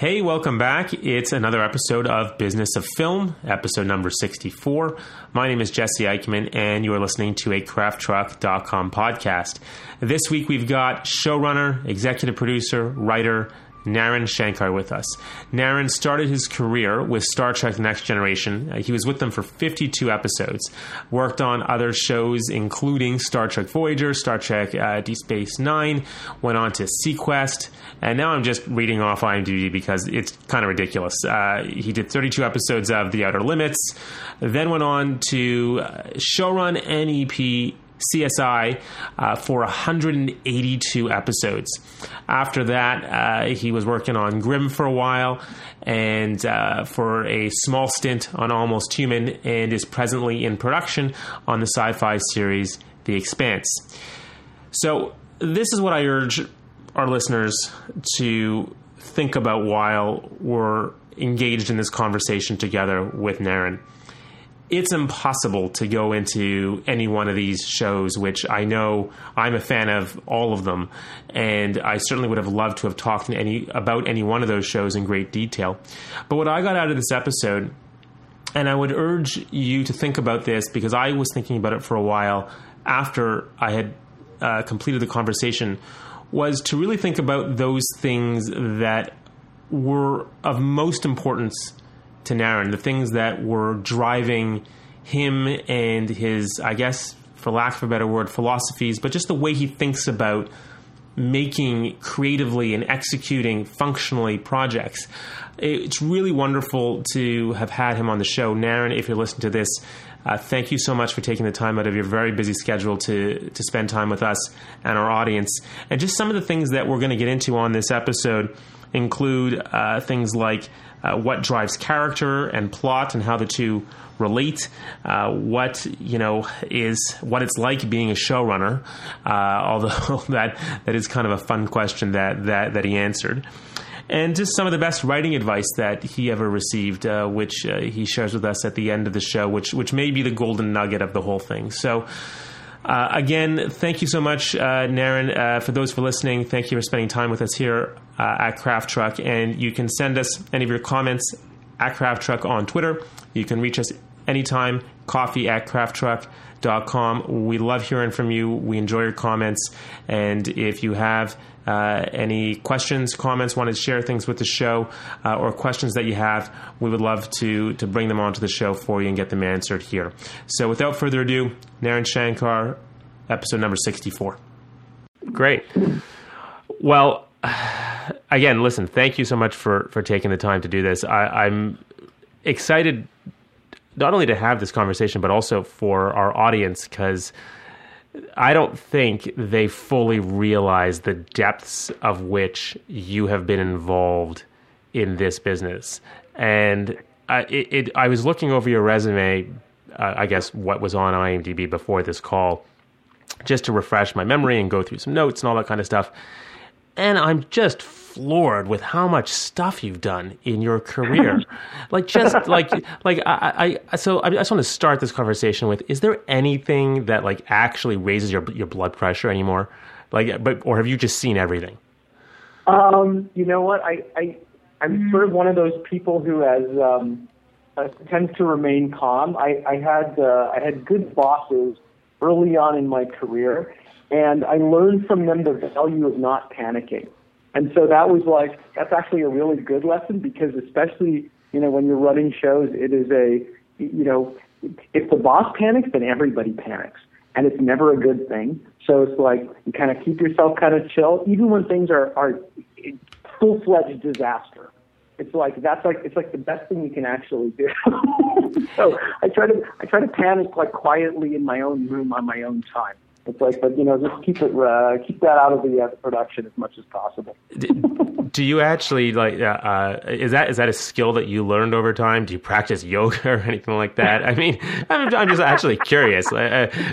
Hey, welcome back. It's another episode of Business of Film, episode number 64. My name is Jesse Eichmann, and you are listening to a crafttruck.com podcast. This week, we've got showrunner, executive producer, writer, Naren Shankar with us. Naren started his career with Star Trek: Next Generation. He was with them for 52 episodes. Worked on other shows including Star Trek Voyager, Star Trek Deep Space Nine, went on to SeaQuest, and now I'm just reading off IMDb because it's kind of ridiculous. He did 32 episodes of The Outer Limits, then went on to showrun NEP CSI for 182 episodes. After that, he was working on Grimm for a while and for a small stint on Almost Human, and is presently in production on the sci-fi series The Expanse. So this is what I urge our listeners to think about while we're engaged in this conversation together with Naren. It's impossible to go into any one of these shows, which I know I'm a fan of all of them, and I certainly would have loved to have talked about any one of those shows in great detail. But what I got out of this episode, and I would urge you to think about this because I was thinking about it for a while after I had completed the conversation, was to really think about those things that were of most importance to Naren, the things that were driving him and his, I guess, for lack of a better word, philosophies, but just the way he thinks about making creatively and executing functionally projects. It's really wonderful to have had him on the show. Naren, if you're listening to this, thank you so much for taking the time out of your very busy schedule to spend time with us and our audience. And just some of the things that we're going to get into on this episode include things like what drives character and plot and how the two relate, what it's like being a showrunner, although that is kind of a fun question that he answered. And just some of the best writing advice that he ever received, which he shares with us at the end of the show, which may be the golden nugget of the whole thing. So again, thank you so much, Naren. For those for listening, thank you for spending time with us here at Craft Truck. And you can send us any of your comments at Craft Truck on Twitter. You can reach us anytime, coffee@crafttruck.com. We love hearing from you. We enjoy your comments. And if you have any questions, comments, want to share things with the show, or questions that you have, we would love to bring them onto the show for you and get them answered here. So without further ado, Naren Shankar, episode number 64. Great. Well, again, listen, thank you so much for taking the time to do this. I'm excited not only to have this conversation, but also for our audience, because I don't think they fully realize the depths of which you have been involved in this business. And I was looking over your resume, I guess what was on IMDb before this call, just to refresh my memory and go through some notes and all that kind of stuff. And I'm just floored with how much stuff you've done in your career. So I just want to start this conversation with, is there anything that actually raises your blood pressure anymore? Or have you just seen everything? You know what? I'm sort of one of those people who has, tends to remain calm. I had good bosses early on in my career, and I learned from them the value of not panicking. And so that was that's actually a really good lesson, because especially, when you're running shows, it is if the boss panics, then everybody panics, and it's never a good thing. So it's you kind of keep yourself kind of chill, even when things are full-fledged disaster. It's the best thing you can actually do. So I try to panic quietly in my own room on my own time. It's just keep that out of the production as much as possible. Do you actually is that a skill that you learned over time? Do you practice yoga or anything like that? I mean, I'm just actually curious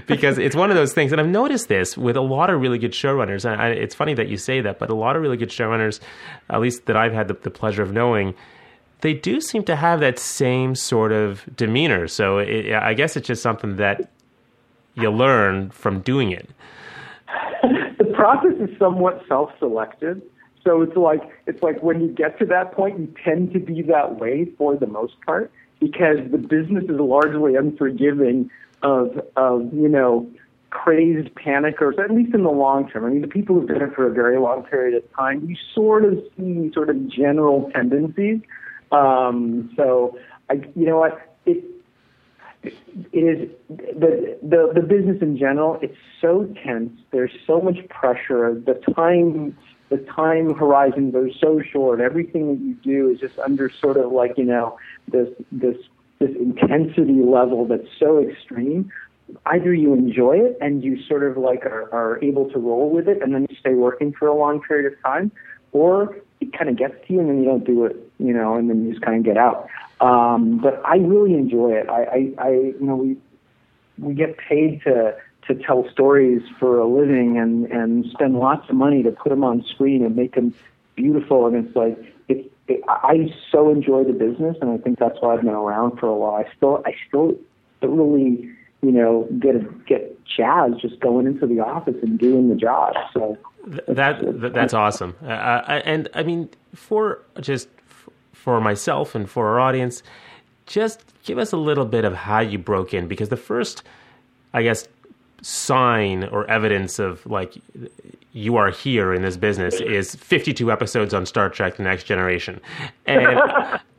because it's one of those things, and I've noticed this with a lot of really good showrunners. And it's funny that you say that, but a lot of really good showrunners, at least that I've had the pleasure of knowing, they do seem to have that same sort of demeanor. So I guess it's just something that you learn from doing it. The process is somewhat self-selected. So it's like when you get to that point, you tend to be that way for the most part, because the business is largely unforgiving of crazed panickers, at least in the long term. I mean, the people who've done it for a very long period of time, you sort of see sort of general tendencies. It is the business in general. It's so tense. There's so much pressure. The time horizons are so short. Everything that you do is just under sort of like this intensity level that's so extreme. Either you enjoy it and you sort of like are able to roll with it, and then you stay working for a long period of time, or it kind of gets to you and then you don't do it, and then you just kind of get out. But I really enjoy it. We get paid to tell stories for a living and spend lots of money to put them on screen and make them beautiful. And I so enjoy the business, and I think that's why I've been around for a while. I still really, get jazzed just going into the office and doing the job. So that's awesome. And I mean, for myself and for our audience, just give us a little bit of how you broke in, because the first, I guess, sign or evidence of like you are here in this business is 52 episodes on Star Trek: The Next Generation, and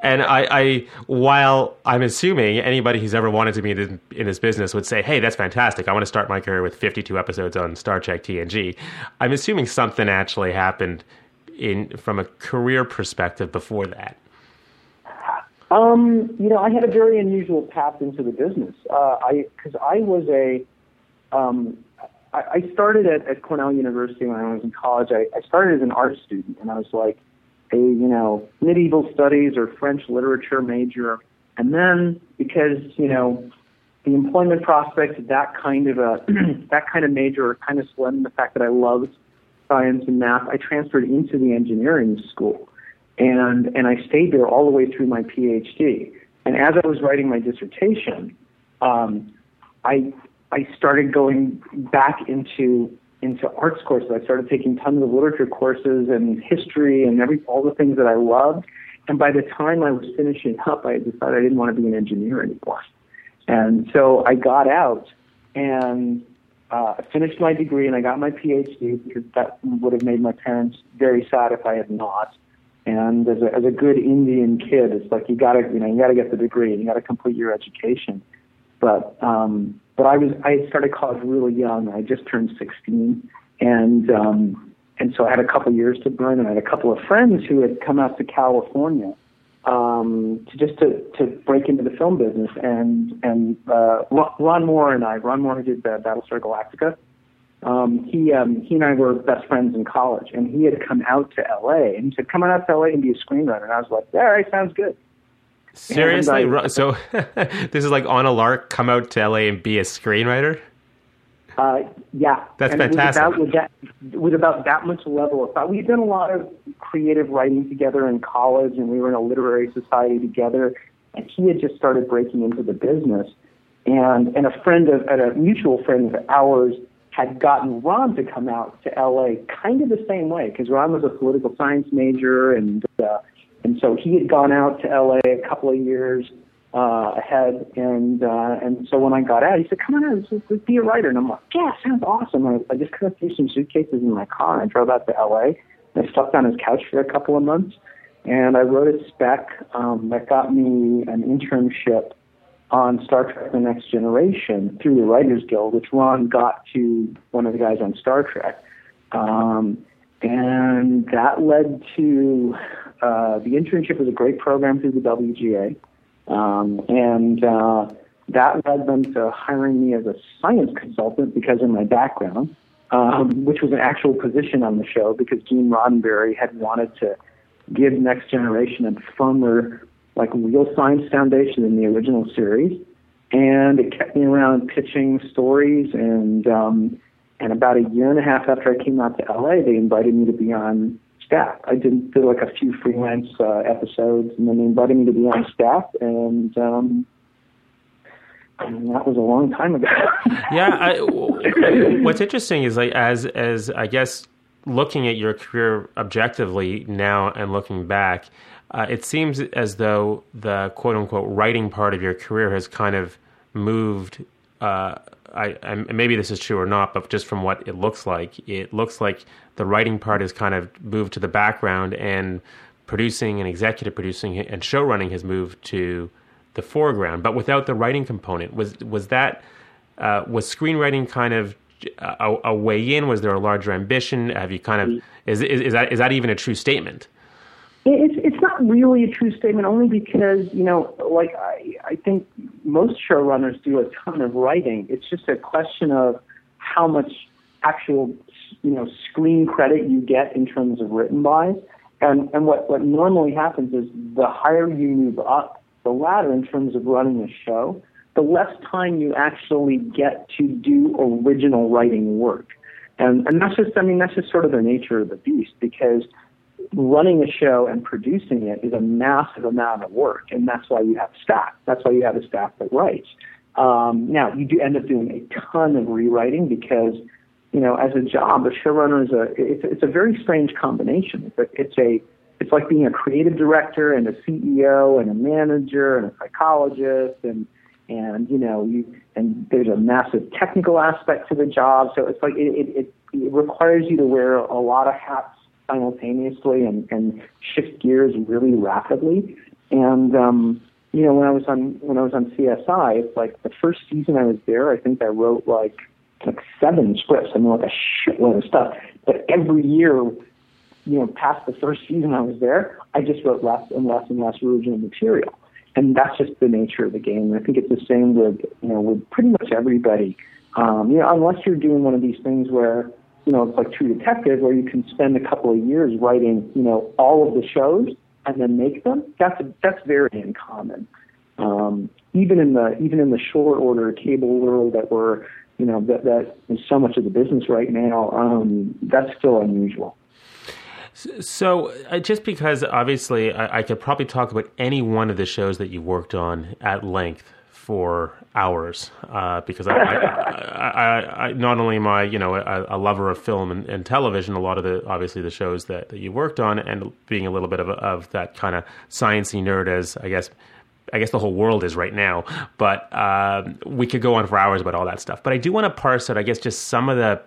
and I while I'm assuming anybody who's ever wanted to be in this business would say, hey, that's fantastic, I want to start my career with 52 episodes on Star Trek TNG. I'm assuming something actually happened from a career perspective before that. I had a very unusual path into the business. I started at Cornell University when I was in college. I started as an art student, and I was like a medieval studies or French literature major. And then because, the employment prospects of that kind of major kind of slid in the fact that I loved science and math, I transferred into the engineering school. And I stayed there all the way through my PhD. And as I was writing my dissertation, I started going back into arts courses. I started taking tons of literature courses and history and all the things that I loved. And by the time I was finishing up, I decided I didn't want to be an engineer anymore. And so I got out and finished my degree, and I got my PhD, because that would have made my parents very sad if I had not. And as a good Indian kid, it's like you got to get the degree and you got to complete your education. But I started college really young. I just turned 16, and so I had a couple years to burn, and I had a couple of friends who had come out to California to break into the film business. And Ron Moore who did the Battlestar Galactica. He and I were best friends in college, and he had come out to L.A. and he said, "Come on out to L.A. and be a screenwriter." And I was like, "All right, sounds good." Seriously? So this is like on a lark, come out to LA and be a screenwriter? Yeah. That's fantastic. It was about that much level of thought. We'd done a lot of creative writing together in college, and we were in a literary society together. And he had just started breaking into the business. And a mutual friend of ours had gotten Ron to come out to LA kind of the same way, because Ron was a political science major, and so he had gone out to LA a couple of years ahead, and so when I got out, he said, "Come on out, let's be a writer." And I'm like, "Yeah, sounds awesome." I just kind of threw some suitcases in my car, and I drove out to LA, and I slept on his couch for a couple of months, and I wrote a spec that got me an internship on Star Trek: The Next Generation through the Writers Guild, which Ron got to one of the guys on Star Trek, and that led to. The internship was a great program through the WGA, and that led them to hiring me as a science consultant because of my background, which was an actual position on the show because Gene Roddenberry had wanted to give Next Generation a firmer, like, real science foundation in the original series, and it kept me around pitching stories, and about a year and a half after I came out to LA, they invited me to be on staff. I did like a few freelance episodes, and then they invited me to be on staff, and that was a long time ago. Yeah, what's interesting is like as I guess looking at your career objectively now and looking back, it seems as though the quote-unquote writing part of your career has kind of moved, I maybe this is true or not, but just from what it looks like the writing part has kind of moved to the background, and producing and executive producing and show running has moved to the foreground, but without the writing component. Was screenwriting kind of a way in? Was there a larger ambition? Have you kind of is that even a true statement? It's not really a true statement, only because, you know, like I think most showrunners do a ton of writing. It's just a question of how much actual, you know, screen credit you get in terms of written by. And what normally happens is the higher you move up the ladder in terms of running a show, the less time you actually get to do original writing work. And that's just, I mean, that's just sort of the nature of the beast, because running a show and producing it is a massive amount of work, and that's why you have staff. That's why you have a staff that writes. Now, you do end up doing a ton of rewriting because, you know, as a job, a showrunner is it's a very strange combination. It's like being a creative director and a CEO and a manager and a psychologist and you know, and there's a massive technical aspect to the job. So it's like it requires you to wear a lot of hats simultaneously and shift gears really rapidly. And you know, when I was on CSI, it's like the first season I was there, I think I wrote like 7 scripts. I mean, like a shitload of stuff. But every year, you know, past the first season I was there, I just wrote less and less and less original material. And that's just the nature of the game. And I think it's the same with, you know, with pretty much everybody. You know, unless you're doing one of these things where, you know, it's like True Detective, where you can spend a couple of years writing, you know, all of the shows and then make them. That's very uncommon. Even in the short order cable world that we're, you know, that is so much of the business right now. That's still unusual. So just because obviously I could probably talk about any one of the shows that you worked on at length for hours, because I not only am I, you know, a lover of film and television, a lot of the, obviously the shows that you worked on, and being a little bit of that kind of science-y nerd, as I guess the whole world is right now, but we could go on for hours about all that stuff. But I do want to parse out, I guess, just some of the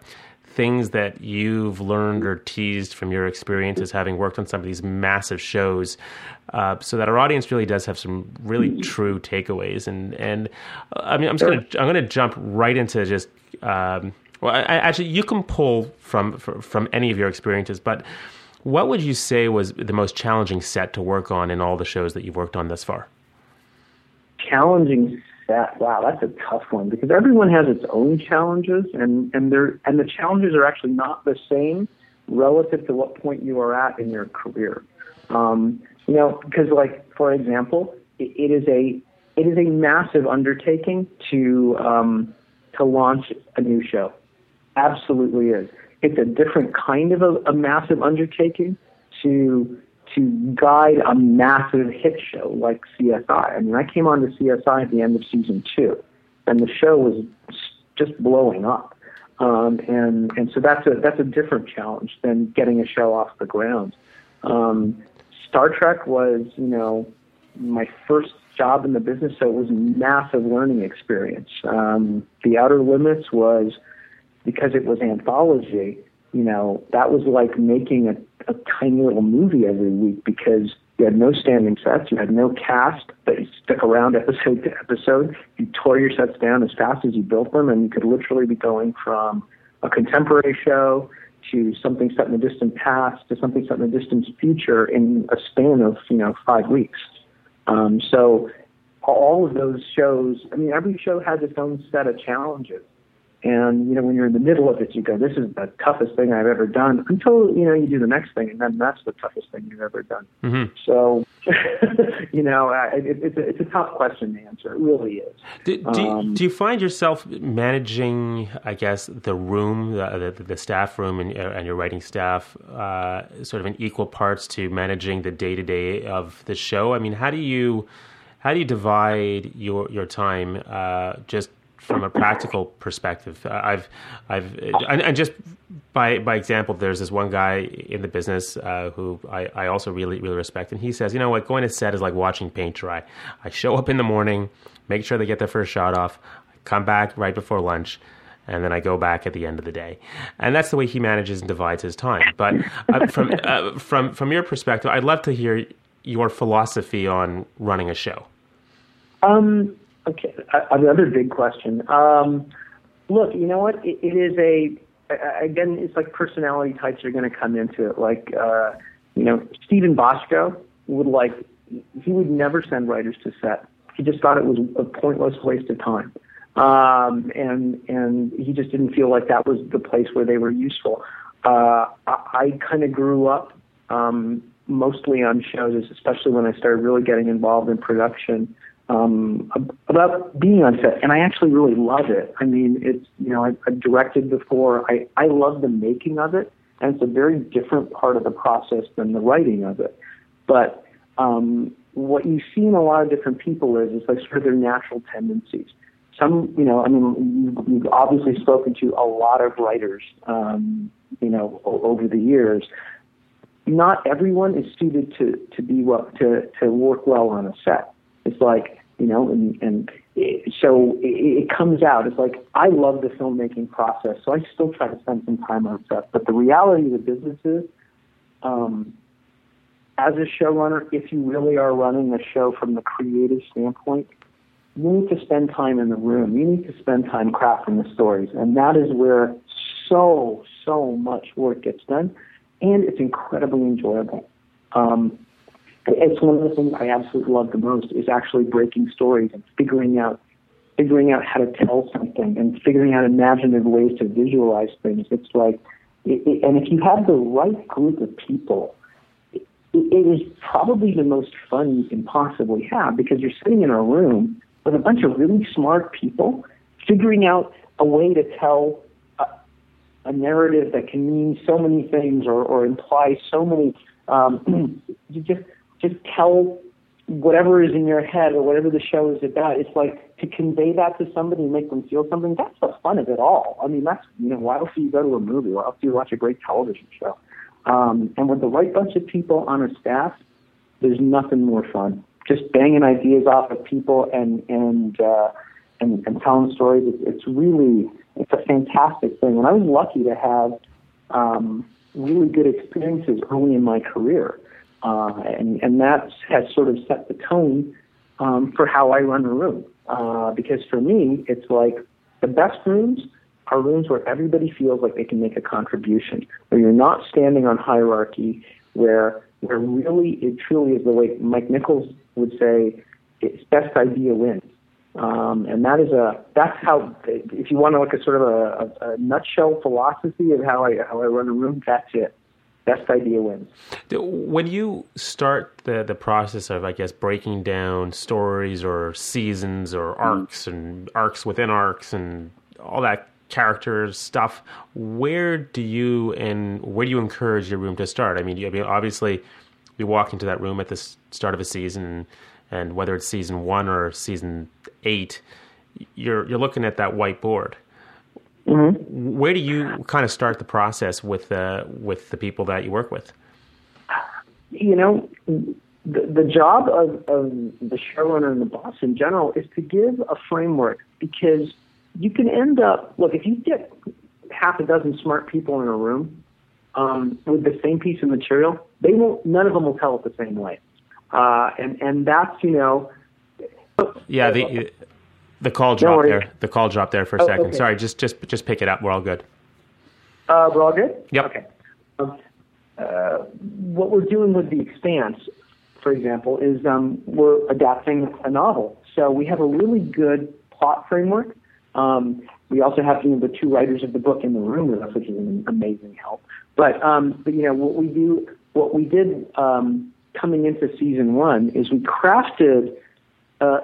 things that you've learned or teased from your experiences having worked on some of these massive shows, so that our audience really does have some really true takeaways. And I mean, I'm going to jump right into just actually you can pull from any of your experiences, but what would you say was the most challenging set to work on in all the shows that you've worked on thus far? Challenging set. Wow, that's a tough one, because everyone has its own challenges, and the challenges are actually not the same relative to what point you are at in your career. You know, because like, for example, it is a massive undertaking to launch a new show. Absolutely is. It's a different kind of a massive undertaking to guide a massive hit show like CSI. I mean, I came on to CSI at the end of season 2, and the show was just blowing up. And so that's a different challenge than getting a show off the ground. Star Trek was, you know, my first job in the business, so it was a massive learning experience. The Outer Limits was, because it was anthology, you know, that was like making a tiny little movie every week, because you had no standing sets, you had no cast, but you stuck around episode to episode. You tore your sets down as fast as you built them, and you could literally be going from a contemporary show to something set in the distant past to something set in the distant future in a span of, you know, 5 weeks. So all of those shows, I mean, every show has its own set of challenges. And, you know, when you're in the middle of it, you go, this is the toughest thing I've ever done, until, you know, you do the next thing, and then that's the toughest thing you've ever done. Mm-hmm. So, you know, it's a tough question to answer. It really is. Do you find yourself managing, I guess, the room, the staff room and your writing staff sort of in equal parts to managing the day-to-day of the show? I mean, how do you divide your time just from a practical perspective. And just by example, there's this one guy in the business who I also really respect, and he says, you know what, going to set is like watching paint dry. I show up in the morning, make sure they get their first shot off, come back right before lunch, and then I go back at the end of the day. And that's the way he manages and divides his time. But from your perspective, I'd love to hear your philosophy on running a show. Okay, another big question. Look, you know what? It is again, it's like personality types are going to come into it. Like, you know, Stephen Boshko would never send writers to set. He just thought it was a pointless waste of time. And he just didn't feel like that was the place where they were useful. I kind of grew up mostly on shows, especially when I started really getting involved in production, about being on set. And I actually really love it. I mean, it's, you know, I've directed before. I love the making of it, and it's a very different part of the process than the writing of it. But what you see in a lot of different people is like sort of their natural tendencies. Some, you know, I mean, you've obviously spoken to a lot of writers, you know, over the years. Not everyone is suited to be well, to work well on a set. It's like, you know, and so it comes out. It's like, I love the filmmaking process, so I still try to spend some time on set. But the reality of the business is, as a showrunner, if you really are running a show from the creative standpoint, you need to spend time in the room. You need to spend time crafting the stories. And that is where so much work gets done. And it's incredibly enjoyable. It's one of the things I absolutely love the most is actually breaking stories and figuring out how to tell something and figuring out imaginative ways to visualize things. It's like, and if you have the right group of people, it is probably the most fun you can possibly have, because you're sitting in a room with a bunch of really smart people figuring out a way to tell a narrative that can mean so many things or imply so many, you just tell whatever is in your head or whatever the show is about. It's like, to convey that to somebody and make them feel something, that's the fun of it all. I mean, that's, you know, why else do you go to a movie? Why else do you watch a great television show? And with the right bunch of people on a staff, there's nothing more fun. Just banging ideas off of people and telling stories. It's a fantastic thing. And I was lucky to have really good experiences early in my career. And that has sort of set the tone for how I run a room. Because for me, it's like the best rooms are rooms where everybody feels like they can make a contribution, where you're not standing on hierarchy, where really it truly is the way Mike Nichols would say, it's best idea wins. And that is that's how, if you want to look at sort of a nutshell philosophy of how I run a room, that's it. Best idea wins. When you start the process of, I guess, breaking down stories or seasons or arcs and arcs within arcs and all that characters stuff, where do you encourage your room to start? I mean, obviously you walk into that room at the start of a season, and whether it's season 1 or season 8, you're looking at that whiteboard. Mm-hmm. Where do you kind of start the process with the people that you work with? You know, the job of the showrunner and the boss in general is to give a framework, because you can end up, look, if you get half a dozen smart people in a room with the same piece of material, none of them will tell it the same way. And that's, you know. Yeah, the call dropped there. The call dropped there for a second. Okay. Sorry, just pick it up. We're all good. We're all good? Yep. Okay. What we're doing with The Expanse, for example, is we're adapting a novel. So we have a really good plot framework. We also have, you know, the two writers of the book in the room with us, which is an amazing help. But you know, what we did coming into season 1 is we crafted a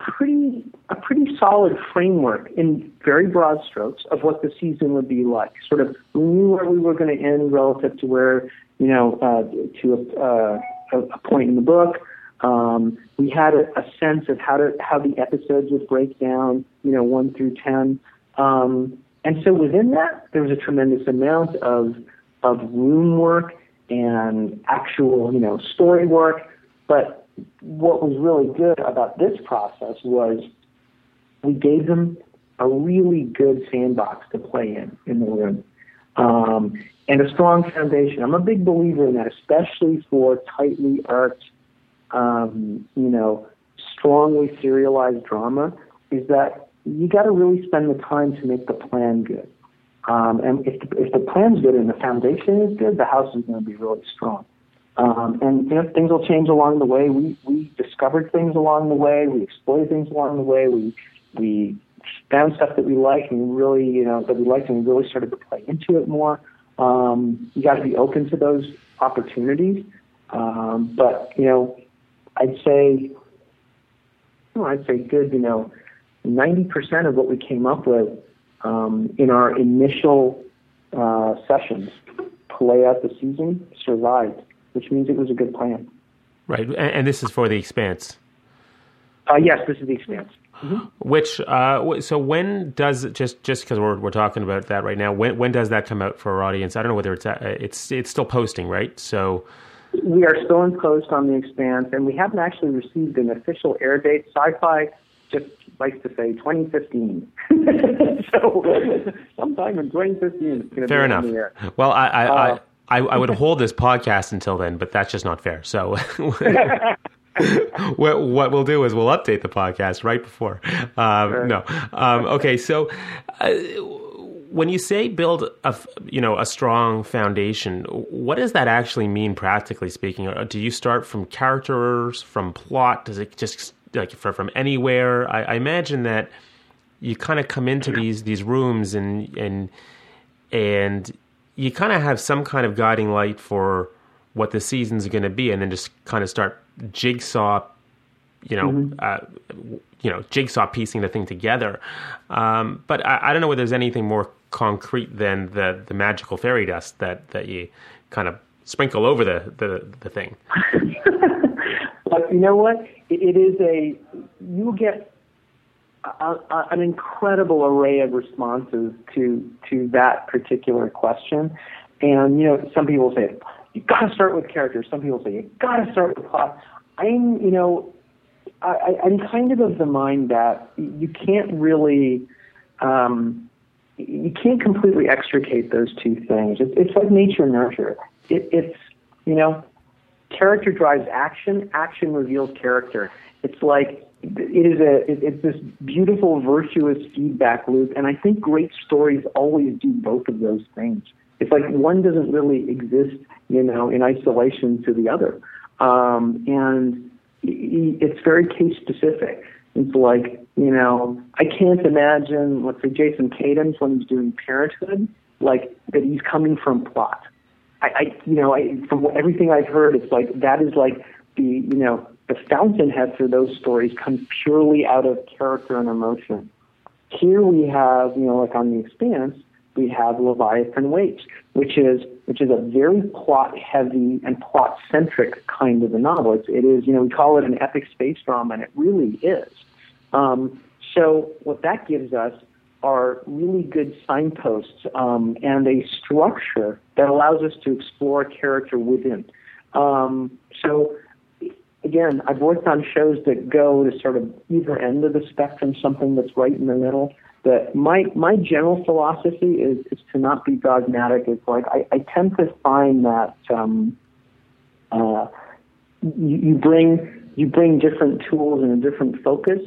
pretty solid framework in very broad strokes of what the season would be like. Sort of, we knew where we were going to end relative to where, you know, to a point in the book. We had a sense of how the episodes would break down, 1 through 10. And so within that, there was a tremendous amount of room work and actual, story work. But what was really good about this process was we gave them a really good sandbox to play in the room, and a strong foundation. I'm a big believer in that, especially for tightly arced, strongly serialized drama, is that you got to really spend the time to make the plan good. And if the plan's good and the foundation is good, the house is going to be really strong. And things will change along the way. We discovered things along the way. We explored things along the way. We found stuff that we liked and really started to play into it more. You got to be open to those opportunities. But I'd say good, 90% of what we came up with in our initial sessions to lay out the season survived, which means it was a good plan. Right, and this is for The Expanse. Yes, this is The Expanse. Mm-hmm. Which so when does it, just because we're talking about that right now, when does that come out for our audience? I don't know whether it's still posting, right? So we are still in post on The Expanse, and we haven't actually received an official air date. Sci-Fi just likes to say 2015. So sometime in 2015 it's going to be on the air. Fair enough. Well, I would hold this podcast until then, but that's just not fair. So what we'll do is we'll update the podcast right before. Sure. No. Okay, so when you say build a strong foundation, what does that actually mean practically speaking? Do you start from characters, from plot? Does it just from anywhere? I imagine that you kind of come into these rooms and you kind of have some kind of guiding light for what the season's going to be, and then just kind of start jigsaw piecing the thing together. But I don't know whether there's anything more concrete than the magical fairy dust that you kind of sprinkle over the thing. But you know what? You'll get an incredible array of responses to that particular question. And, some people say, you got to start with characters. Some people say, you got to start with plot. I'm kind of the mind that you can't really, you can't completely extricate those two things. It's like nature and nurture. It's character drives action. Action reveals character. It's like it's this beautiful, virtuous feedback loop. And I think great stories always do both of those things. It's like one doesn't really exist, in isolation to the other. And it's very case specific. It's like, I can't imagine, let's say, Jason Cadence when he's doing Parenthood, like that he's coming from plot. From everything I've heard, it's like that is like the fountainhead for those stories comes purely out of character and emotion. Here we have, like on The Expanse, we have Leviathan Wakes, which is a very plot heavy and plot centric kind of a novel. It is we call it an epic space drama, and it really is. So what that gives us are really good signposts and a structure that allows us to explore character within. So, again, I've worked on shows that go to sort of either end of the spectrum, something that's right in the middle. That my general philosophy is to not be dogmatic. It's like I tend to find that you bring different tools and a different focus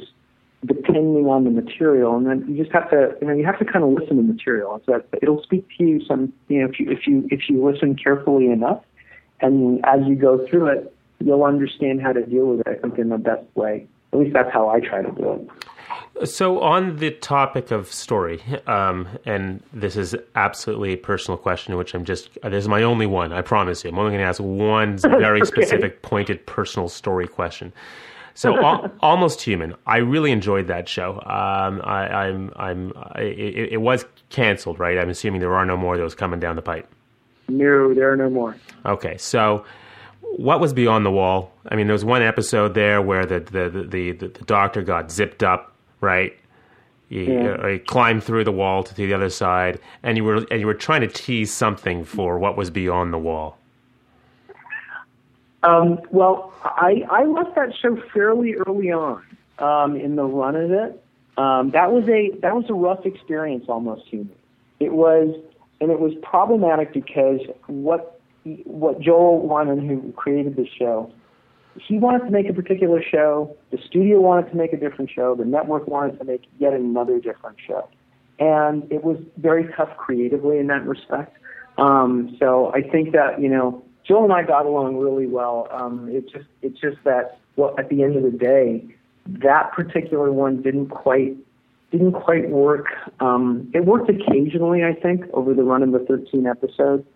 depending on the material, and then you just have to, you have to kind of listen to material. So that it'll speak to you some, if you listen carefully enough, and as you go through it, you'll understand how to deal with it, I think, in the best way. At least that's how I try to do it. So on the topic of story, and this is absolutely a personal question, which this is my only one, I promise you. I'm only going to ask one very okay. specific, pointed, personal story question. So Almost Human. I really enjoyed that show. It was canceled, right? I'm assuming there are no more of those coming down the pipe. No, there are no more. Okay, so what was beyond the wall? I mean, there was one episode there where the doctor got zipped up, right? He climbed through the wall to the other side, and you were trying to tease something for what was beyond the wall. Well, I left that show fairly early on in the run of it. That was a rough experience, Almost Human. It was problematic because what Joel Wyman, who created the show, he wanted to make a particular show. The studio wanted to make a different show. The network wanted to make yet another different show, and it was very tough creatively in that respect. So I think that Joel and I got along really well. It's just that at the end of the day, that particular one didn't quite work. It worked occasionally, I think, over the run of the 13 episodes.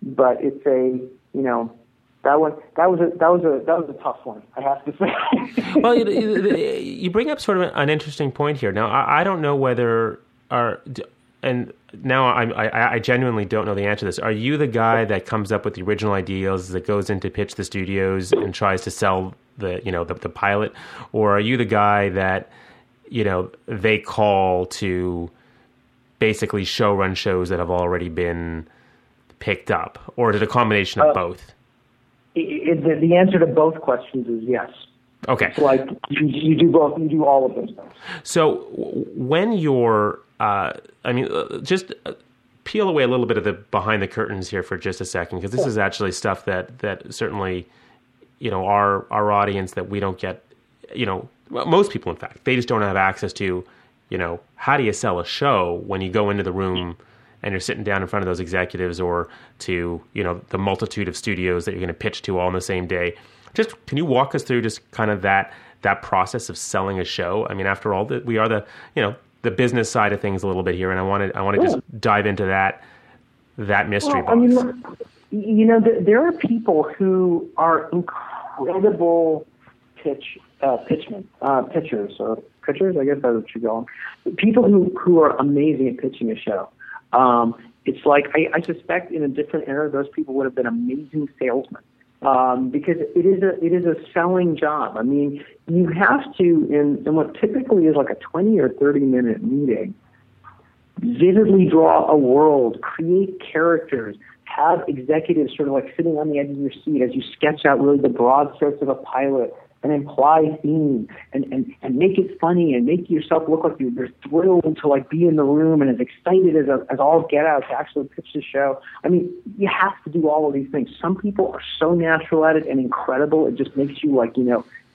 But it's that was a tough one, I have to say. Well, you bring up sort of an interesting point here. Now, I don't know whether and now I genuinely don't know the answer to this. Are you the guy that comes up with the original ideas that goes in to pitch the studios and tries to sell the pilot, or are you the guy that they call to basically showrun shows that have already been picked up, or is it a combination of both? The answer to both questions is yes. Okay. It's like you do both, you do all of those things. So when you're, just peel away a little bit of the behind the curtains here for just a second, because this is actually stuff that certainly, our audience that we don't get, most people, in fact, they just don't have access to. How do you sell a show when you go into the room and you're sitting down in front of those executives or to, the multitude of studios that you're going to pitch to all on the same day? Just can you walk us through just kind of that process of selling a show? I mean, after all, we are the business side of things a little bit here, and I want to just dive into that mystery box. I mean, look, there are people who are incredible pitchers, I guess that's what you're going. People who are amazing at pitching a show. It's like I suspect in a different era, those people would have been amazing salesmen because it is a selling job. I mean, you have to in what typically is like a 20 or 30-minute meeting, vividly draw a world, create characters, have executives sort of like sitting on the edge of your seat as you sketch out really the broad strokes of a pilot. An implied theme, and make it funny, and make yourself look like you're thrilled to like be in the room and as excited as all get out to actually pitch the show. I mean, you have to do all of these things. Some people are so natural at it and incredible, it just makes you like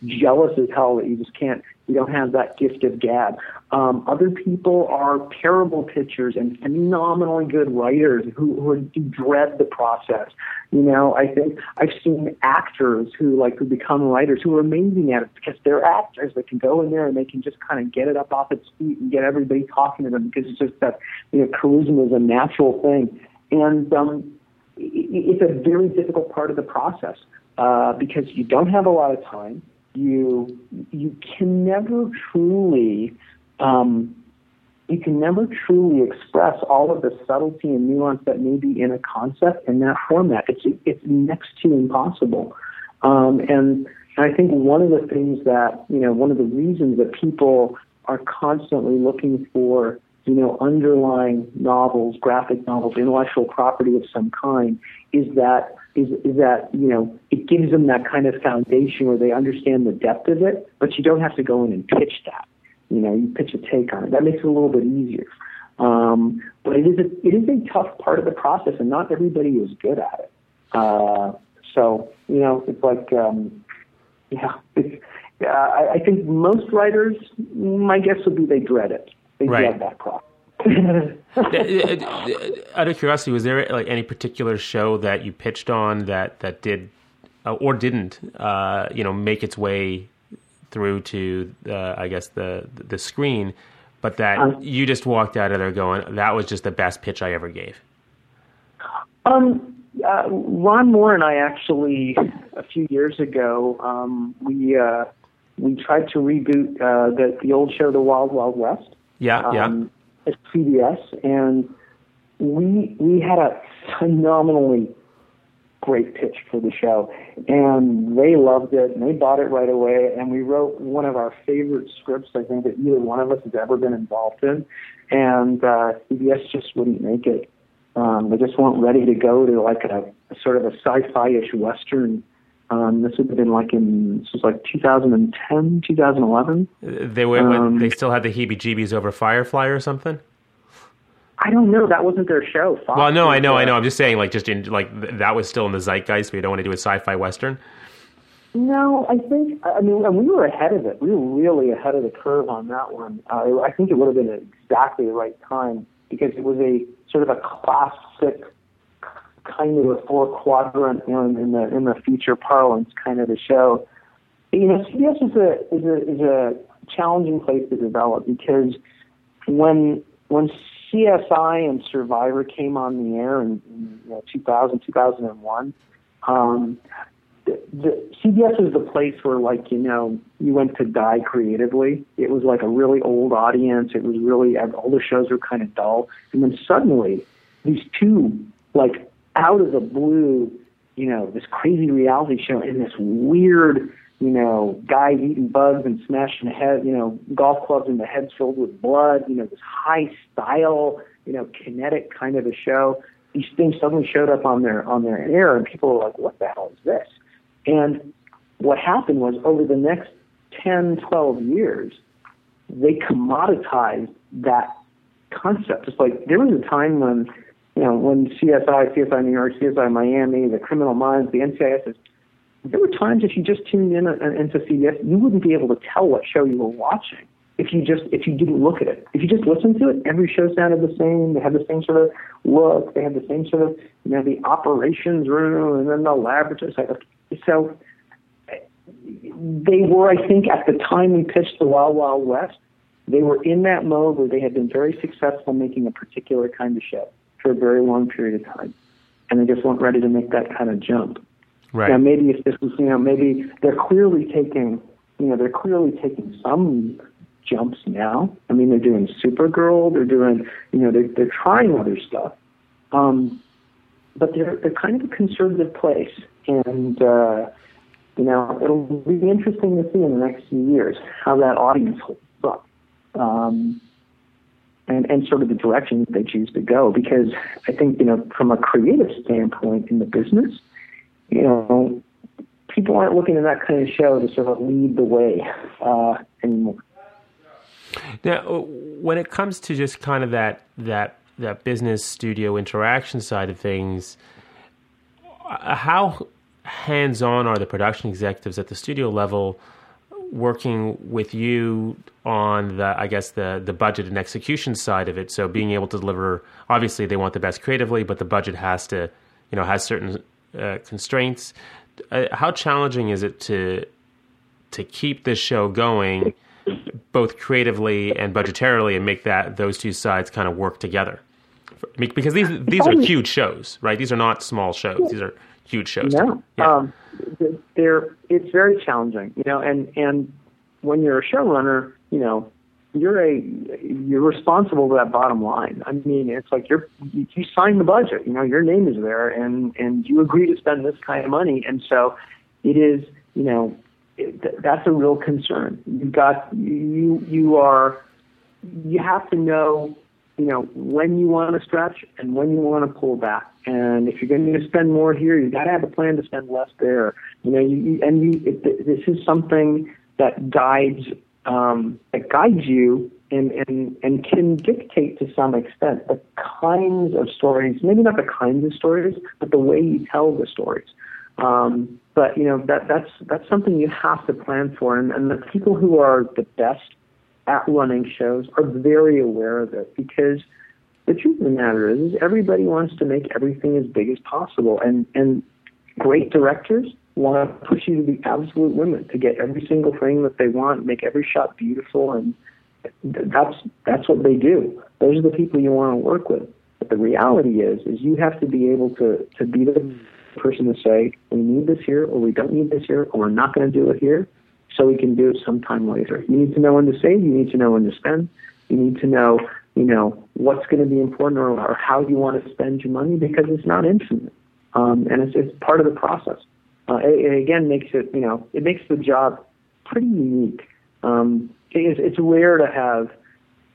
jealous as hell that you don't have that gift of gab. Other people are terrible pitchers and phenomenally good writers who dread the process. I think I've seen actors who become writers who are amazing at it because they're actors. They can go in there and they can just kind of get it up off its feet and get everybody talking to them because it's just that, charisma is a natural thing. And it's a very difficult part of the process because you don't have a lot of time. You can never truly express all of the subtlety and nuance that may be in a concept in that format. It's next to impossible. And I think one of the things that one of the reasons that people are constantly looking for underlying novels, graphic novels, intellectual property of some kind is that it gives them that kind of foundation where they understand the depth of it, but you don't have to go in and pitch that. You pitch a take on it. That makes it a little bit easier. But it is a tough part of the process, and not everybody is good at it. So it's like I think most writers, my guess would be they dread it. They dread that process. Out of curiosity, was there like any particular show that you pitched on that did or didn't make its way through to the screen, but that you just walked out of there going, that was just the best pitch I ever gave? Ron Moore and I actually a few years ago we tried to reboot the old show, The Wild West. At CBS, and we had a phenomenally great pitch for the show. And they loved it, and they bought it right away, and we wrote one of our favorite scripts, I think, that either one of us has ever been involved in. And CBS just wouldn't make it. They just weren't ready to go to like a sort of a sci-fi-ish Western. This would have been like this was like 2010, 2011. They still had the heebie-jeebies over Firefly or something? I don't know. That wasn't their show. Fox well, no, I know. I'm just saying, that was still in the zeitgeist. We don't want to do a sci-fi Western. No, I mean, we were ahead of it. We were really ahead of the curve on that one. I think it would have been exactly the right time because it was a sort of a classic kind of a four-quadrant in the feature parlance kind of a show. You know, CBS is a challenging place to develop because when CSI and Survivor came on the air in 2000, 2001, CBS was the place where, you went to die creatively. It was like a really old audience. It was really, all the shows were kind of dull. And then suddenly, these two, out of the blue, this crazy reality show and this weird, guys eating bugs and smashing head, golf clubs and the heads filled with blood, this high style, kinetic kind of a show. These things suddenly showed up on their air, and people were like, "What the hell is this?" And what happened was, over the next 10, 12 years, they commoditized that concept. It's like there was a time when, when CSI, CSI New York, CSI Miami, the Criminal Minds, the NCIS. There were times if you just tuned in into CBS, you wouldn't be able to tell what show you were watching if you didn't look at it. If you just listened to it, every show sounded the same. They had the same sort of look. They had the same sort of the operations room and then the laboratory. So they were, I think, at the time we pitched the Wild Wild West, they were in that mode where they had been very successful making a particular kind of show for a very long period of time, and they just weren't ready to make that kind of jump. Right. Now, maybe if this was, maybe they're clearly taking, some jumps now. I mean, they're doing Supergirl. They're doing, they're trying other stuff. But they're kind of a conservative place, and it'll be interesting to see in the next few years how that audience holds up, and sort of the direction they choose to go. Because I think from a creative standpoint in the business, people aren't looking at that kind of show to sort of lead the way anymore. Now, when it comes to just kind of that business studio interaction side of things, how hands-on are the production executives at the studio level working with you on the budget and execution side of it? So being able to deliver, obviously they want the best creatively, but the budget has to, has certain constraints. How challenging is it to keep this show going, both creatively and budgetarily, and make those two sides kind of work together? Because these are huge shows, right? These are not small shows. These are huge shows. No, yeah. It's very challenging, And when you're a showrunner, you're responsible for that bottom line. I mean, it's like you sign the budget, your name is there, and you agree to spend this kind of money. And so it is, that's a real concern. You have to know, when you want to stretch and when you want to pull back. And if you're going to spend more here, you got to have a plan to spend less there. This is something that guides you and can dictate to some extent the kinds of stories, maybe not the kinds of stories, but the way you tell the stories. But that's something you have to plan for, and the people who are the best at running shows are very aware of it, because the truth of the matter is everybody wants to make everything as big as possible, and great directors want to push you to the absolute limit to get every single thing that they want, make every shot beautiful, and that's what they do. Those are the people you want to work with. But the reality is you have to be able to be the person to say, we need this here, or we don't need this here, or we're not going to do it here, so we can do it sometime later. You need to know when to save, you need to know when to spend, you need to know, what's going to be important or how you want to spend your money, because it's not infinite. and it's part of the process. It again makes it, you know, it makes the job pretty unique. It's rare to have,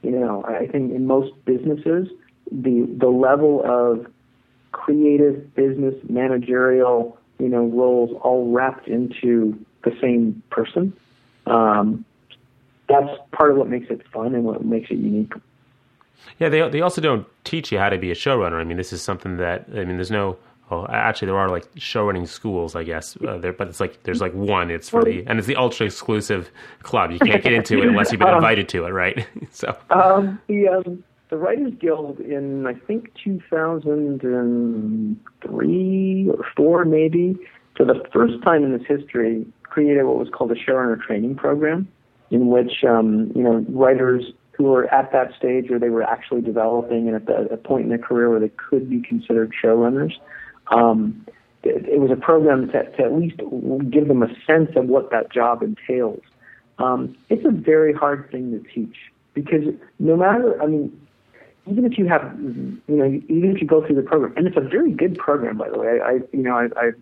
you know, I think in most businesses the level of creative, business, managerial, you know, roles all wrapped into the same person. That's part of what makes it fun and what makes it unique. Yeah, they also don't teach you how to be a showrunner. I mean, this is something that, I mean, there's no, oh, actually there are like showrunning schools, I guess, but it's like, there's like one, it's for the, and it's the ultra exclusive club. You can't get into it unless you've been invited to it, right? So the Writers Guild in, I think, 2003 or 4 maybe, for the first time in its history, created what was called a showrunner training program, in which, you know, writers who were at that stage where they were actually developing and at the point in their career where they could be considered showrunners, it was a program to at least give them a sense of what that job entails. It's a very hard thing to teach because no matter, I mean, even if you have, you know, even if you go through the program, and it's a very good program, by the way. I've been a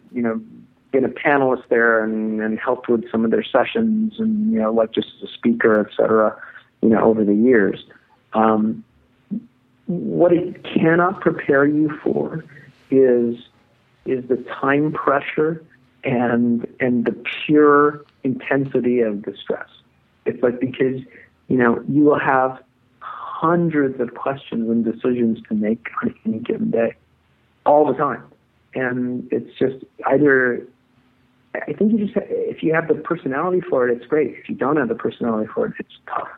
panelist there and helped with some of their sessions and, you know, like just as a speaker, et cetera, you know, over the years. What it cannot prepare you for is the time pressure and the pure intensity of the stress. It's like, because, you know, you will have hundreds of questions and decisions to make on any given day, all the time. And it's just either, I think you just have, if you have the personality for it, it's great. If you don't have the personality for it, it's tough.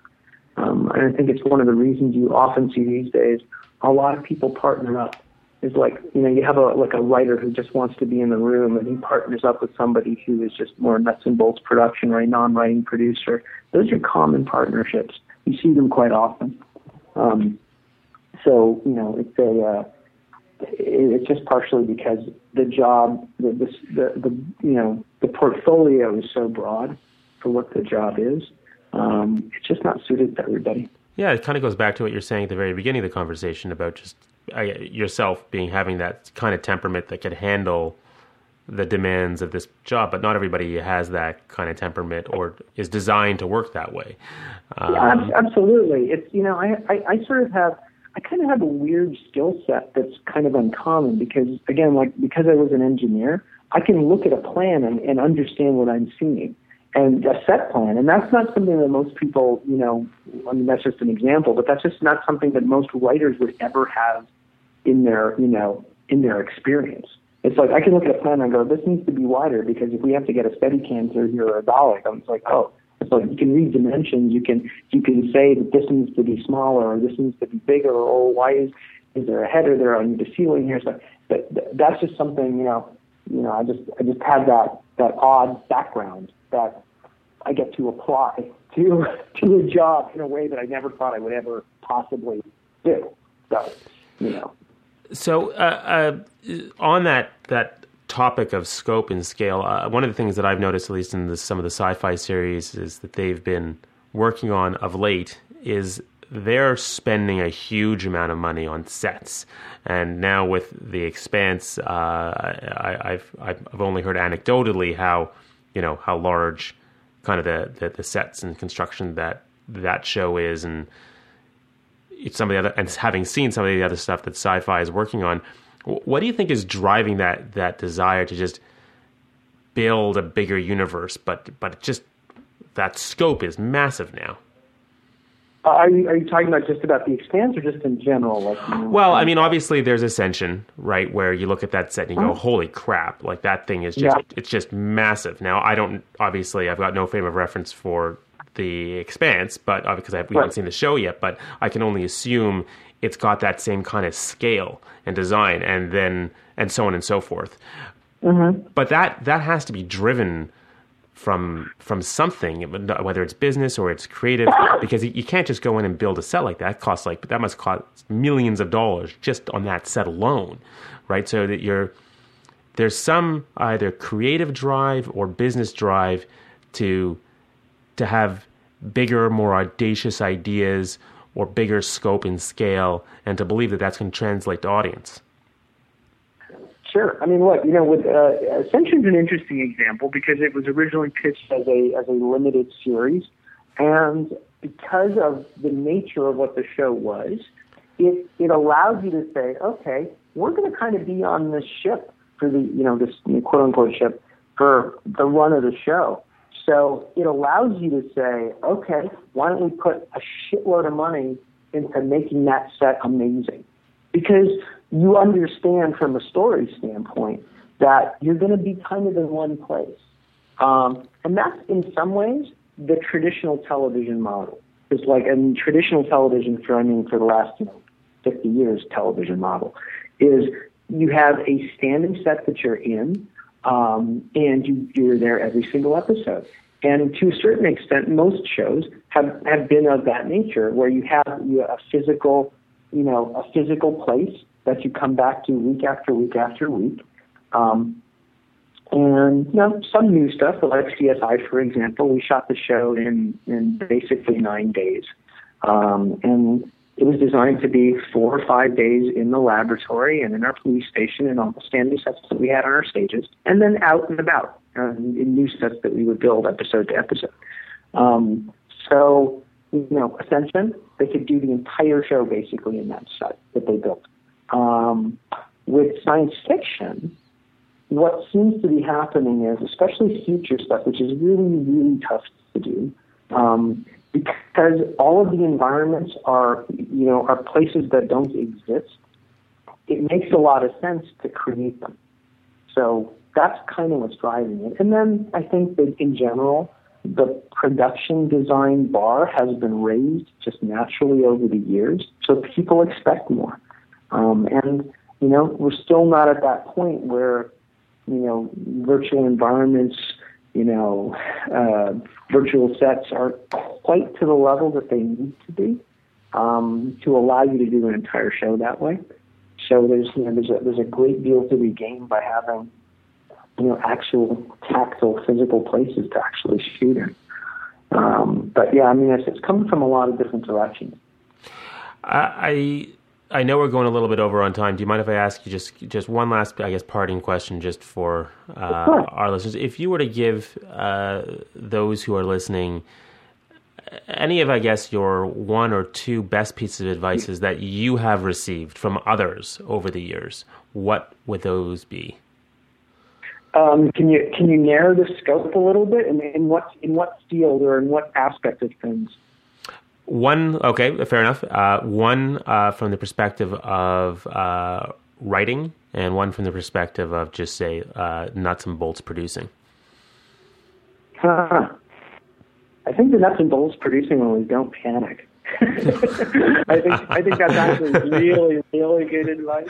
And I think it's one of the reasons you often see these days a lot of people partner up. It's like, you know, you have a writer who just wants to be in the room, and he partners up with somebody who is just more nuts and bolts production or a non-writing producer. Those are common partnerships. You see them quite often. So, you know, it's a it's just partially because the job, the portfolio is so broad for what the job is. It's just not suited to everybody. Yeah, it kind of goes back to what you're saying at the very beginning of the conversation about just yourself having that kind of temperament that could handle the demands of this job, but not everybody has that kind of temperament or is designed to work that way. Yeah, absolutely. It's, you know, I kind of have a weird skill set that's kind of uncommon because, again, because I was an engineer, I can look at a plan and understand what I'm seeing. And a set plan, and that's not something that most people, you know, I mean, that's just an example, but that's just not something that most writers would ever have in their, you know, in their experience. It's like, I can look at a plan and go, this needs to be wider because if we have to get a Steadicam through here or a dolly, I'm like, oh, so you can read dimensions, you can say that this needs to be smaller or this needs to be bigger, or oh, why is there a header there? I need a ceiling here. So, but that's just something, you know, I just have that odd background that I get to apply to a job in a way that I never thought I would ever possibly do. So, you know. So on that topic of scope and scale, one of the things that I've noticed, at least in some of the sci-fi series, is that they've been working on of late is they're spending a huge amount of money on sets. And now with The Expanse, I've only heard anecdotally how, you know, how large kind of the sets and construction that show is, and some of the other, and having seen some of the other stuff that sci-fi is working on, what do you think is driving that desire to just build a bigger universe? But just that scope is massive now. Are you talking about just about The Expanse or just in general? Like, you know, well, I mean, obviously there's Ascension, right, where you look at that set and you go, holy crap, like that thing is just, it's just massive. Now, I've got no frame of reference for The Expanse, but because we haven't seen the show yet, but I can only assume it's got that same kind of scale and design and so on and so forth. Mm-hmm. But that has to be driven from something, whether it's business or it's creative, because you can't just go in and build a set like that. That must cost millions of dollars just on that set alone, right? So that there's some either creative drive or business drive to have bigger, more audacious ideas or bigger scope and scale, and to believe that that's going to translate to audience. Sure. I mean, look, you know, with Ascension's an interesting example because it was originally pitched as a limited series, and because of the nature of what the show was, it allows you to say, okay, we're going to kind of be on this ship for the, you know, this quote unquote ship for the run of the show. So it allows you to say, okay, why don't we put a shitload of money into making that set amazing? Because you understand from a story standpoint that you're going to be kind of in one place. And that's in some ways the traditional television model. It's like in traditional television for the last 50 years, television model is you have a standing set that you're in, and you're there every single episode. And to a certain extent, most shows have been of that nature where you have a physical place that you come back to week after week after week. And, some new stuff, like CSI, for example, we shot the show in basically 9 days. And it was designed to be 4 or 5 days in the laboratory and in our police station and on the standing sets that we had on our stages, and then out and about in new sets that we would build episode to episode. Ascension, they could do the entire show basically in that set that they built. With science fiction, what seems to be happening is, especially future stuff, which is really, really tough to do, because all of the environments are places that don't exist. It makes a lot of sense to create them. So that's kind of what's driving it. And then I think that in general, the production design bar has been raised just naturally over the years, so people expect more. And we're still not at that point where, virtual environments, virtual sets are quite to the level that they need to be to allow you to do an entire show that way. So there's a great deal to be gained by having actual tactile physical places to actually shoot in. It's coming from a lot of different directions. I know we're going a little bit over on time. Do you mind if I ask you just one last, parting question just for our listeners? If you were to give those who are listening any of, your one or two best pieces of advices that you have received from others over the years, what would those be? Can you narrow the scope a little bit? In what field or in what aspect of things? Fair enough. One from the perspective of writing, and one from the perspective of just say nuts and bolts producing. I think the nuts and bolts producing one is don't panic. I think that's actually really, really good advice.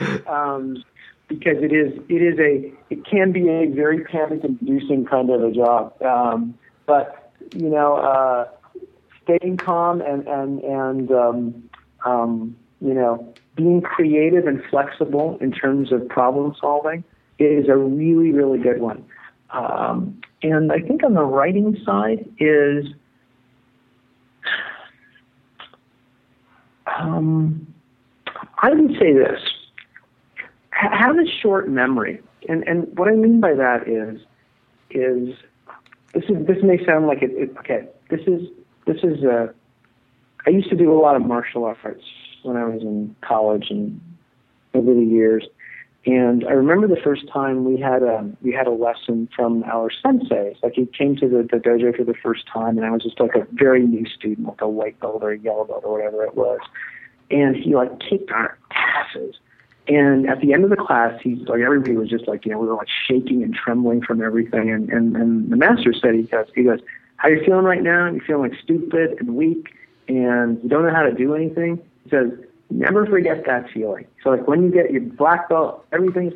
Because it can be a very panic-inducing kind of a job, but staying calm and being creative and flexible in terms of problem solving is a really, really good one. And I think on the writing side is I would say this. Have a short memory, and what I mean by that is this may sound like I used to do a lot of martial arts when I was in college and over the years, and I remember the first time we had a lesson from our sensei. Like he came to the dojo for the first time, and I was just like a very new student, like a white belt or a yellow belt or whatever it was, and he kicked our asses. And at the end of the class, everybody was just we were shaking and trembling from everything. And the master said, he goes, how are you feeling right now? You feeling stupid and weak and you don't know how to do anything? He says, never forget that feeling. So when you get your black belt, everything's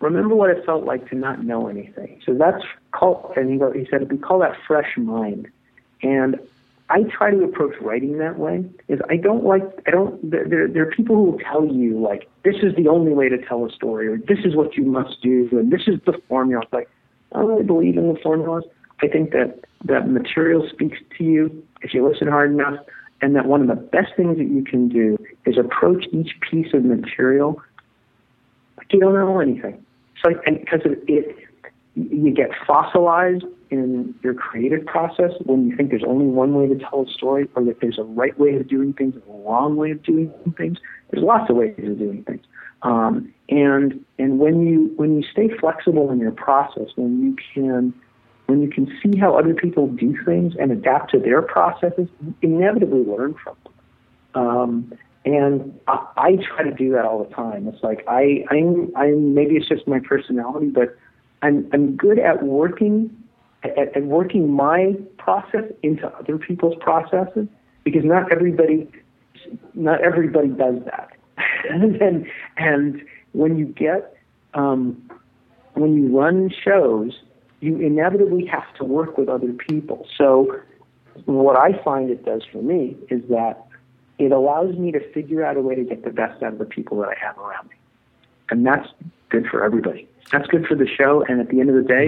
remember what it felt like to not know anything. So that's called, and he said, we call that fresh mind. And I try to approach writing that way. There are people who will tell you this is the only way to tell a story, or this is what you must do, and this is the formula. It's I don't really believe in the formulas. I think that material speaks to you if you listen hard enough, and that one of the best things that you can do is approach each piece of material you don't know anything. So, and because you get fossilized in your creative process when you think there's only one way to tell a story, or that there's a right way of doing things, a wrong way of doing things. There's lots of ways of doing things. And when you stay flexible in your process, when you can see how other people do things and adapt to their processes, you inevitably learn from them. And I try to do that all the time. It's like I'm maybe it's just my personality, but I'm good at working my process into other people's processes, because not everybody does that. and when you get when you run shows, you inevitably have to work with other people. So what I find it does for me is that it allows me to figure out a way to get the best out of the people that I have around me. And that's good for everybody. That's good for the show. And at the end of the day,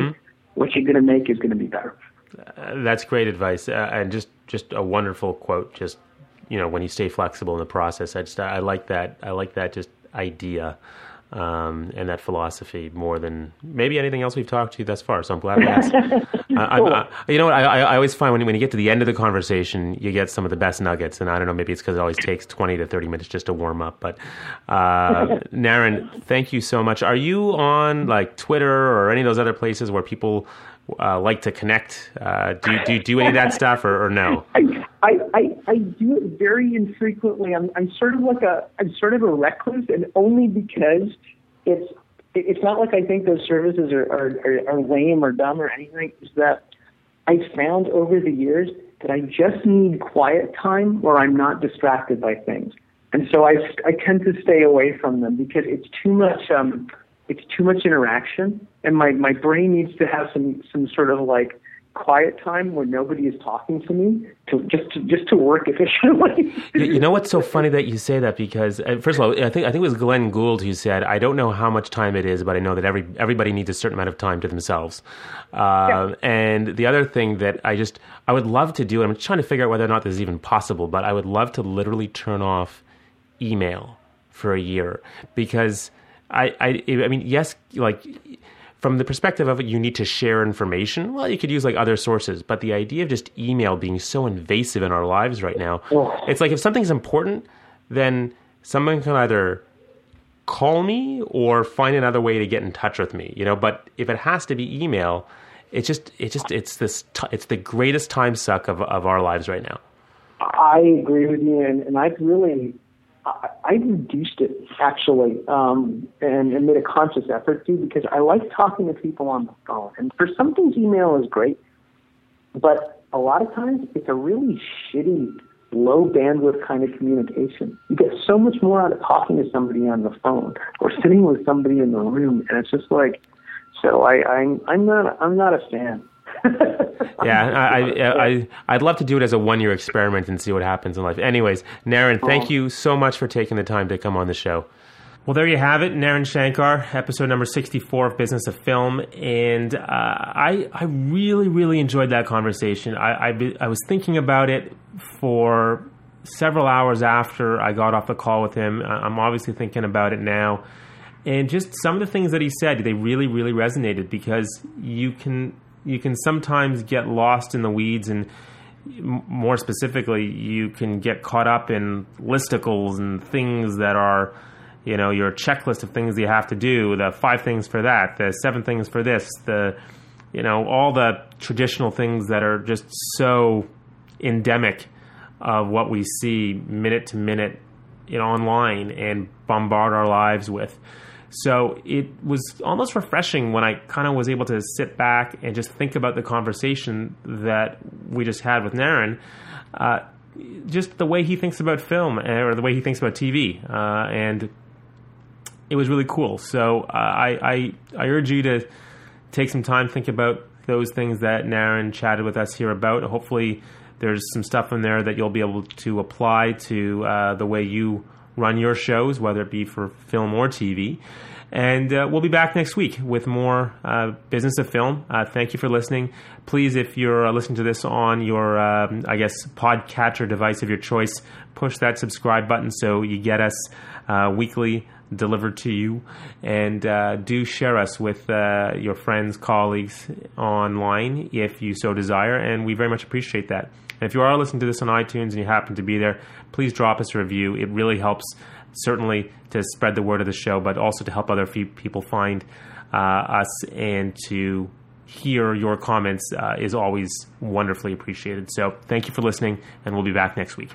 what you're going to make is going to be better. That's great advice. And just a wonderful quote. Just, you know, when you stay flexible in the process, I like that. I like that just idea. And that philosophy more than maybe anything else we've talked to thus far. So I'm glad we asked. You know what? I always find when you get to the end of the conversation, you get some of the best nuggets. And I don't know, maybe it's because it always takes 20 to 30 minutes just to warm up. But Naren, thank you so much. Are you on like Twitter or any of those other places where people like to connect? Do you do any of that stuff or no? I do it very infrequently. I'm sort of like a recluse, and only because it's not like I think those services are lame or dumb or anything. It's that I found over the years that I just need quiet time where I'm not distracted by things, and so I tend to stay away from them because it's too much. It's too much interaction, and my brain needs to have some sort of like quiet time where nobody is talking to me to work efficiently. You know what's so funny that you say that, because first of all, I think it was Glenn Gould who said, I don't know how much time it is, but I know that everybody needs a certain amount of time to themselves. And the other thing that I would love to do, and I'm trying to figure out whether or not this is even possible, but I would love to literally turn off email for a year, because I mean, yes, like from the perspective of it, you need to share information. Well, you could use like other sources, but the idea of just email being so invasive in our lives right now, it's like if something's important, then someone can either call me or find another way to get in touch with me, you know. But if it has to be email, it's the greatest time suck of our lives right now. I agree with you, and I've really. I reduced it, actually, and made a conscious effort to, because I like talking to people on the phone. And for some things, email is great, but a lot of times it's a really shitty, low-bandwidth kind of communication. You get so much more out of talking to somebody on the phone or sitting with somebody in the room, and it's just like, so I'm not a fan. Yeah, I'd love to do it as a one-year experiment and see what happens in life. Anyways, Naren, thank you so much for taking the time to come on the show. Well, there you have it, Naren Shankar, episode number 64 of Business of Film, and I really, really enjoyed that conversation. I was thinking about it for several hours after I got off the call with him. I'm obviously thinking about it now, and just some of the things that he said, they really, really resonated, because you can sometimes get lost in the weeds, and more specifically, you can get caught up in listicles and things that are, you know, your checklist of things that you have to do, the 5 things for that, the 7 things for this, the, you know, all the traditional things that are just so endemic of what we see minute to minute, you know, online and bombard our lives with. So it was almost refreshing when I kind of was able to sit back and just think about the conversation that we just had with Naren, just the way he thinks about film or the way he thinks about TV. And it was really cool. So I urge you to take some time, think about those things that Naren chatted with us here about. Hopefully there's some stuff in there that you'll be able to apply to the way you run your shows, whether it be for film or TV. And we'll be back next week with more Business of Film. Thank you for listening. Please, if you're listening to this on your, podcatcher device of your choice, push that subscribe button so you get us weekly delivered to you. And do share us with your friends, colleagues online if you so desire. And we very much appreciate that. And if you are listening to this on iTunes and you happen to be there, please drop us a review. It really helps, certainly, to spread the word of the show, but also to help other people find us, and to hear your comments is always wonderfully appreciated. So thank you for listening, and we'll be back next week.